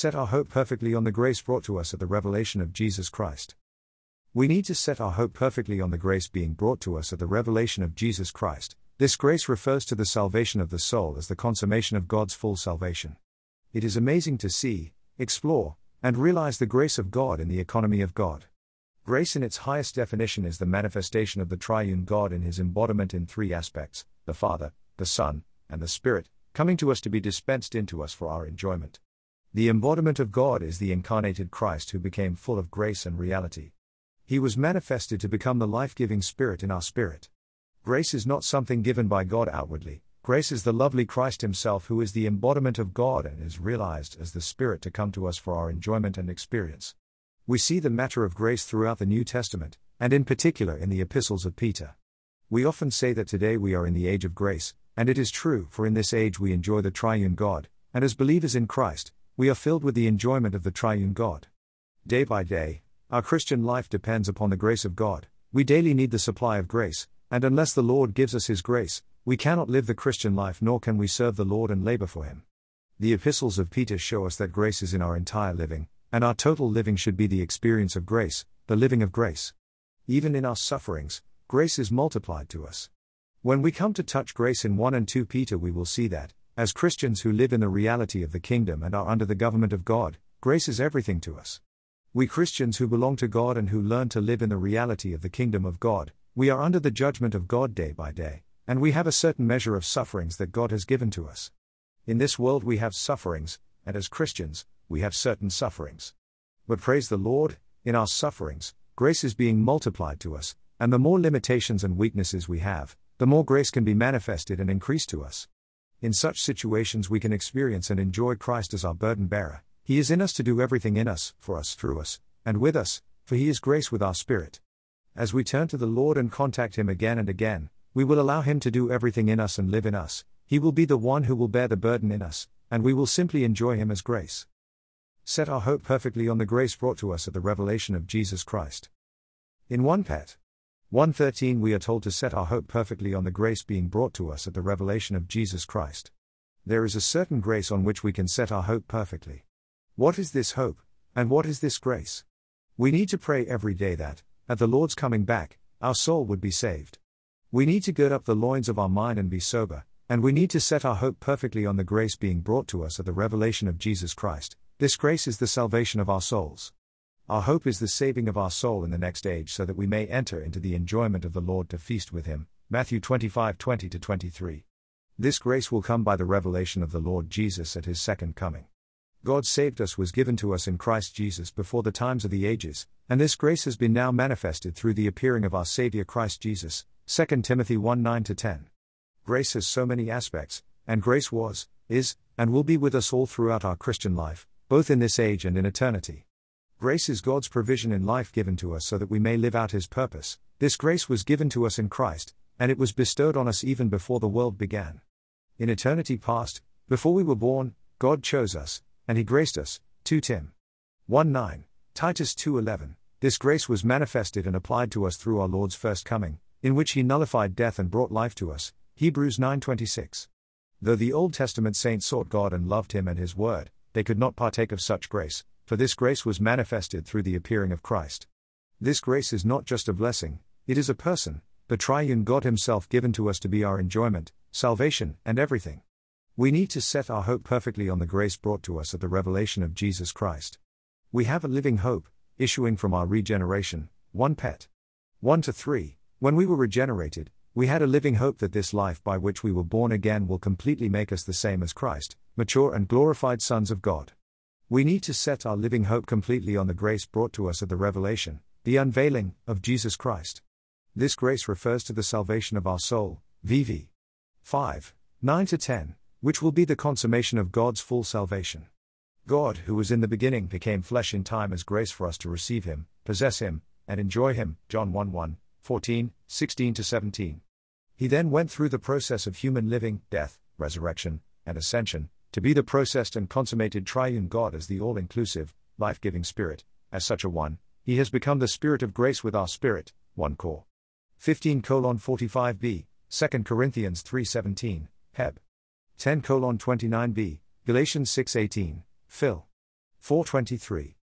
set our hope perfectly on the grace brought to us at the revelation of Jesus Christ. We need to set our hope perfectly on the grace being brought to us at the revelation of Jesus Christ. This grace refers to the salvation of the soul as the consummation of God's full salvation. It is amazing to see, explore, and realize the grace of God in the economy of God. Grace in its highest definition is the manifestation of the triune God in His embodiment in three aspects: the Father, the Son, and the Spirit, coming to us to be dispensed into us for our enjoyment. The embodiment of God is the incarnated Christ who became full of grace and reality. He was manifested to become the life-giving Spirit in our spirit. Grace is not something given by God outwardly. Grace is the lovely Christ Himself who is the embodiment of God and is realized as the Spirit to come to us for our enjoyment and experience. We see the matter of grace throughout the New Testament, and in particular in the epistles of Peter. We often say that today we are in the age of grace, and it is true, for in this age we enjoy the triune God, and as believers in Christ, we are filled with the enjoyment of the triune God. Day by day, our Christian life depends upon the grace of God. We daily need the supply of grace, and unless the Lord gives us His grace, we cannot live the Christian life, nor can we serve the Lord and labor for Him. The epistles of Peter show us that grace is in our entire living, and our total living should be the experience of grace, the living of grace. Even in our sufferings, grace is multiplied to us. When we come to touch grace in 1 and 2 Peter, we will see that, as Christians who live in the reality of the kingdom and are under the government of God, grace is everything to us. We Christians who belong to God and who learn to live in the reality of the kingdom of God, we are under the judgment of God day by day, and we have a certain measure of sufferings that God has given to us. In this world we have sufferings, and as Christians, we have certain sufferings. But praise the Lord, in our sufferings, grace is being multiplied to us, and the more limitations and weaknesses we have, the more grace can be manifested and increased to us. In such situations we can experience and enjoy Christ as our burden-bearer. He is in us to do everything in us, for us, through us, and with us, for He is grace with our spirit. As we turn to the Lord and contact Him again and again, we will allow Him to do everything in us and live in us. He will be the one who will bear the burden in us, and we will simply enjoy Him as grace. Set our hope perfectly on the grace brought to us at the revelation of Jesus Christ. In 1 Pet 1:13 we are told to set our hope perfectly on the grace being brought to us at the revelation of Jesus Christ. There is a certain grace on which we can set our hope perfectly. What is this hope, and what is this grace? We need to pray every day that, at the Lord's coming back, our soul would be saved. We need to gird up the loins of our mind and be sober, and we need to set our hope perfectly on the grace being brought to us at the revelation of Jesus Christ. This grace is the salvation of our souls. Our hope is the saving of our soul in the next age so that we may enter into the enjoyment of the Lord to feast with Him. Matthew 25:20-23. This grace will come by the revelation of the Lord Jesus at His second coming. God saved us was given to us in Christ Jesus before the times of the ages, and this grace has been now manifested through the appearing of our Savior Christ Jesus, 2 Timothy 1:9-10. Grace has so many aspects, and grace was, is, and will be with us all throughout our Christian life, both in this age and in eternity. Grace is God's provision in life given to us so that we may live out His purpose. This grace was given to us in Christ, and it was bestowed on us even before the world began. In eternity past, before we were born, God chose us, and He graced us, 2 Tim. 1:9, Titus 2:11, this grace was manifested and applied to us through our Lord's first coming, in which He nullified death and brought life to us, Hebrews 9:26. Though the Old Testament saints sought God and loved Him and His word, they could not partake of such grace, for this grace was manifested through the appearing of Christ. This grace is not just a blessing, it is a person, the triune God Himself given to us to be our enjoyment, salvation, and everything. We need to set our hope perfectly on the grace brought to us at the revelation of Jesus Christ. We have a living hope, issuing from our regeneration, 1 Pet 1:3. When we were regenerated, we had a living hope that this life by which we were born again will completely make us the same as Christ, mature and glorified sons of God. We need to set our living hope completely on the grace brought to us at the revelation, the unveiling, of Jesus Christ. This grace refers to the salvation of our soul, VV 5:9-10. Which will be the consummation of God's full salvation. God, who was in the beginning, became flesh in time as grace for us to receive Him, possess Him, and enjoy Him, John 1:1, 14, 16-17. He then went through the process of human living, death, resurrection, and ascension, to be the processed and consummated triune God as the all-inclusive, life-giving Spirit. As such a one, He has become the Spirit of grace with our spirit, 1 Cor 15:45b, 2 Corinthians 3:17, Heb 10:29b, Galatians 6:18, Phil 4:23.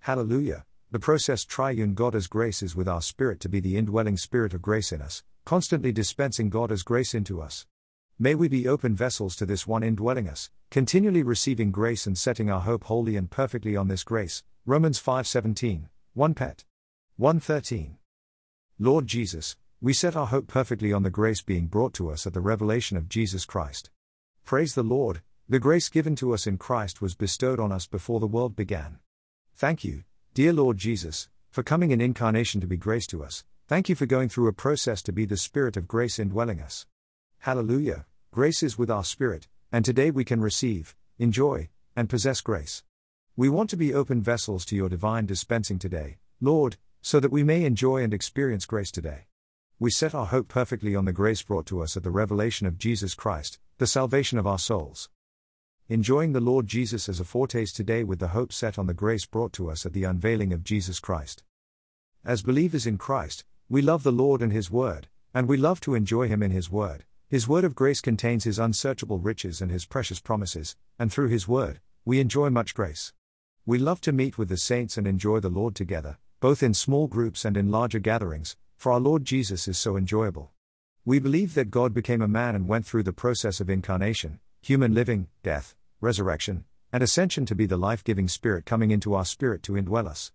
Hallelujah. The process triune God as grace is with our spirit to be the indwelling spirit of grace in us, constantly dispensing God as grace into us. May we be open vessels to this one indwelling us, continually receiving grace and setting our hope wholly and perfectly on this grace. Romans 5:17, 1 Pet. 1:13. Lord Jesus, we set our hope perfectly on the grace being brought to us at the revelation of Jesus Christ. Praise the Lord, the grace given to us in Christ was bestowed on us before the world began. Thank you, dear Lord Jesus, for coming in incarnation to be grace to us. Thank you for going through a process to be the Spirit of grace indwelling us. Hallelujah, grace is with our spirit, and today we can receive, enjoy, and possess grace. We want to be open vessels to your divine dispensing today, Lord, so that we may enjoy and experience grace today. We set our hope perfectly on the grace brought to us at the revelation of Jesus Christ, the salvation of our souls. Enjoying the Lord Jesus as a foretaste today with the hope set on the grace brought to us at the unveiling of Jesus Christ. As believers in Christ, we love the Lord and His Word, and we love to enjoy Him in His Word. His Word of grace contains His unsearchable riches and His precious promises, and through His Word, we enjoy much grace. We love to meet with the saints and enjoy the Lord together, both in small groups and in larger gatherings, for our Lord Jesus is so enjoyable. We believe that God became a man and went through the process of incarnation, human living, death, resurrection, and ascension to be the life-giving Spirit coming into our spirit to indwell us.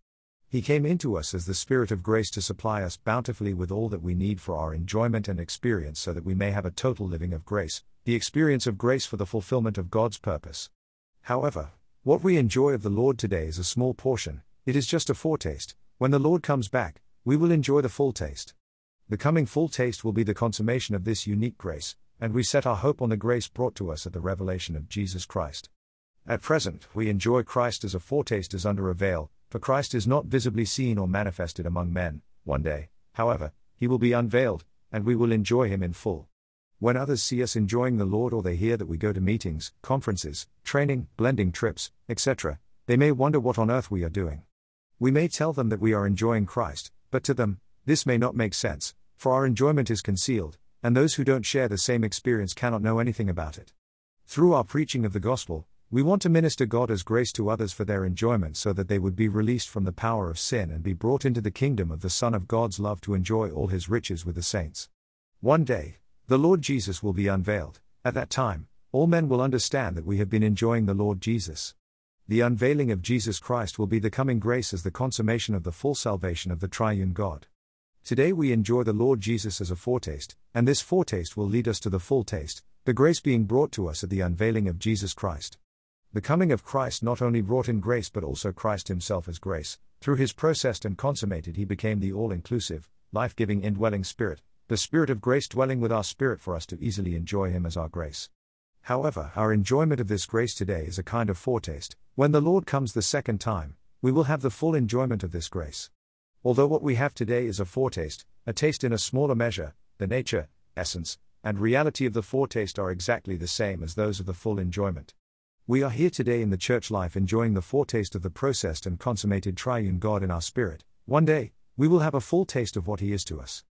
He came into us as the Spirit of grace to supply us bountifully with all that we need for our enjoyment and experience so that we may have a total living of grace, the experience of grace for the fulfillment of God's purpose. However, what we enjoy of the Lord today is a small portion, it is just a foretaste. When the Lord comes back, we will enjoy the full taste. The coming full taste will be the consummation of this unique grace, and we set our hope on the grace brought to us at the revelation of Jesus Christ. At present, we enjoy Christ as a foretaste as under a veil, for Christ is not visibly seen or manifested among men. One day, however, He will be unveiled, and we will enjoy Him in full. When others see us enjoying the Lord or they hear that we go to meetings, conferences, training, blending trips, etc., they may wonder what on earth we are doing. We may tell them that we are enjoying Christ, but to them, this may not make sense, for our enjoyment is concealed, and those who don't share the same experience cannot know anything about it. Through our preaching of the gospel, we want to minister God as grace to others for their enjoyment so that they would be released from the power of sin and be brought into the kingdom of the Son of God's love to enjoy all His riches with the saints. One day, the Lord Jesus will be unveiled. At that time, all men will understand that we have been enjoying the Lord Jesus. The unveiling of Jesus Christ will be the coming grace as the consummation of the full salvation of the triune God. Today we enjoy the Lord Jesus as a foretaste, and this foretaste will lead us to the full taste, the grace being brought to us at the unveiling of Jesus Christ. The coming of Christ not only wrought in grace but also Christ Himself as grace. Through His processed and consummated He became the all-inclusive, life-giving indwelling Spirit, the Spirit of grace dwelling with our spirit for us to easily enjoy Him as our grace. However, our enjoyment of this grace today is a kind of foretaste. When the Lord comes the second time, we will have the full enjoyment of this grace. Although what we have today is a foretaste, a taste in a smaller measure, the nature, essence, and reality of the foretaste are exactly the same as those of the full enjoyment. We are here today in the church life enjoying the foretaste of the processed and consummated triune God in our spirit. One day, we will have a full taste of what He is to us.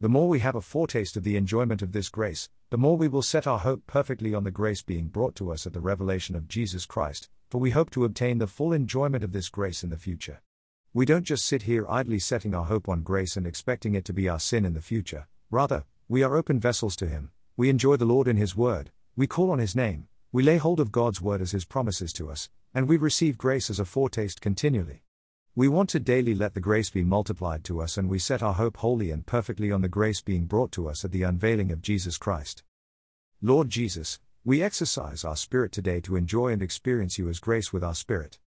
The more we have a foretaste of the enjoyment of this grace, the more we will set our hope perfectly on the grace being brought to us at the revelation of Jesus Christ, for we hope to obtain the full enjoyment of this grace in the future. We don't just sit here idly setting our hope on grace and expecting it to be our sin in the future. Rather, we are open vessels to Him, we enjoy the Lord in His Word, we call on His name, we lay hold of God's Word as His promises to us, and we receive grace as a foretaste continually. We want to daily let the grace be multiplied to us, and we set our hope wholly and perfectly on the grace being brought to us at the unveiling of Jesus Christ. Lord Jesus, we exercise our spirit today to enjoy and experience You as grace with our spirit.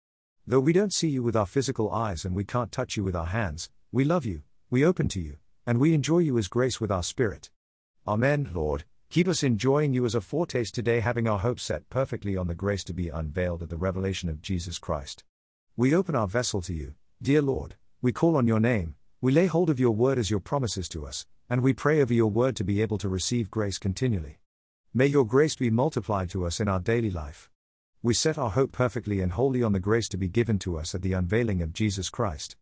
Though we don't see You with our physical eyes and we can't touch You with our hands, we love You, we open to You, and we enjoy You as grace with our spirit. Amen, Lord, keep us enjoying You as a foretaste today, having our hope set perfectly on the grace to be unveiled at the revelation of Jesus Christ. We open our vessel to You, dear Lord, we call on Your name, we lay hold of Your Word as Your promises to us, and we pray over Your Word to be able to receive grace continually. May Your grace be multiplied to us in our daily life. We set our hope perfectly and wholly on the grace to be given to us at the unveiling of Jesus Christ.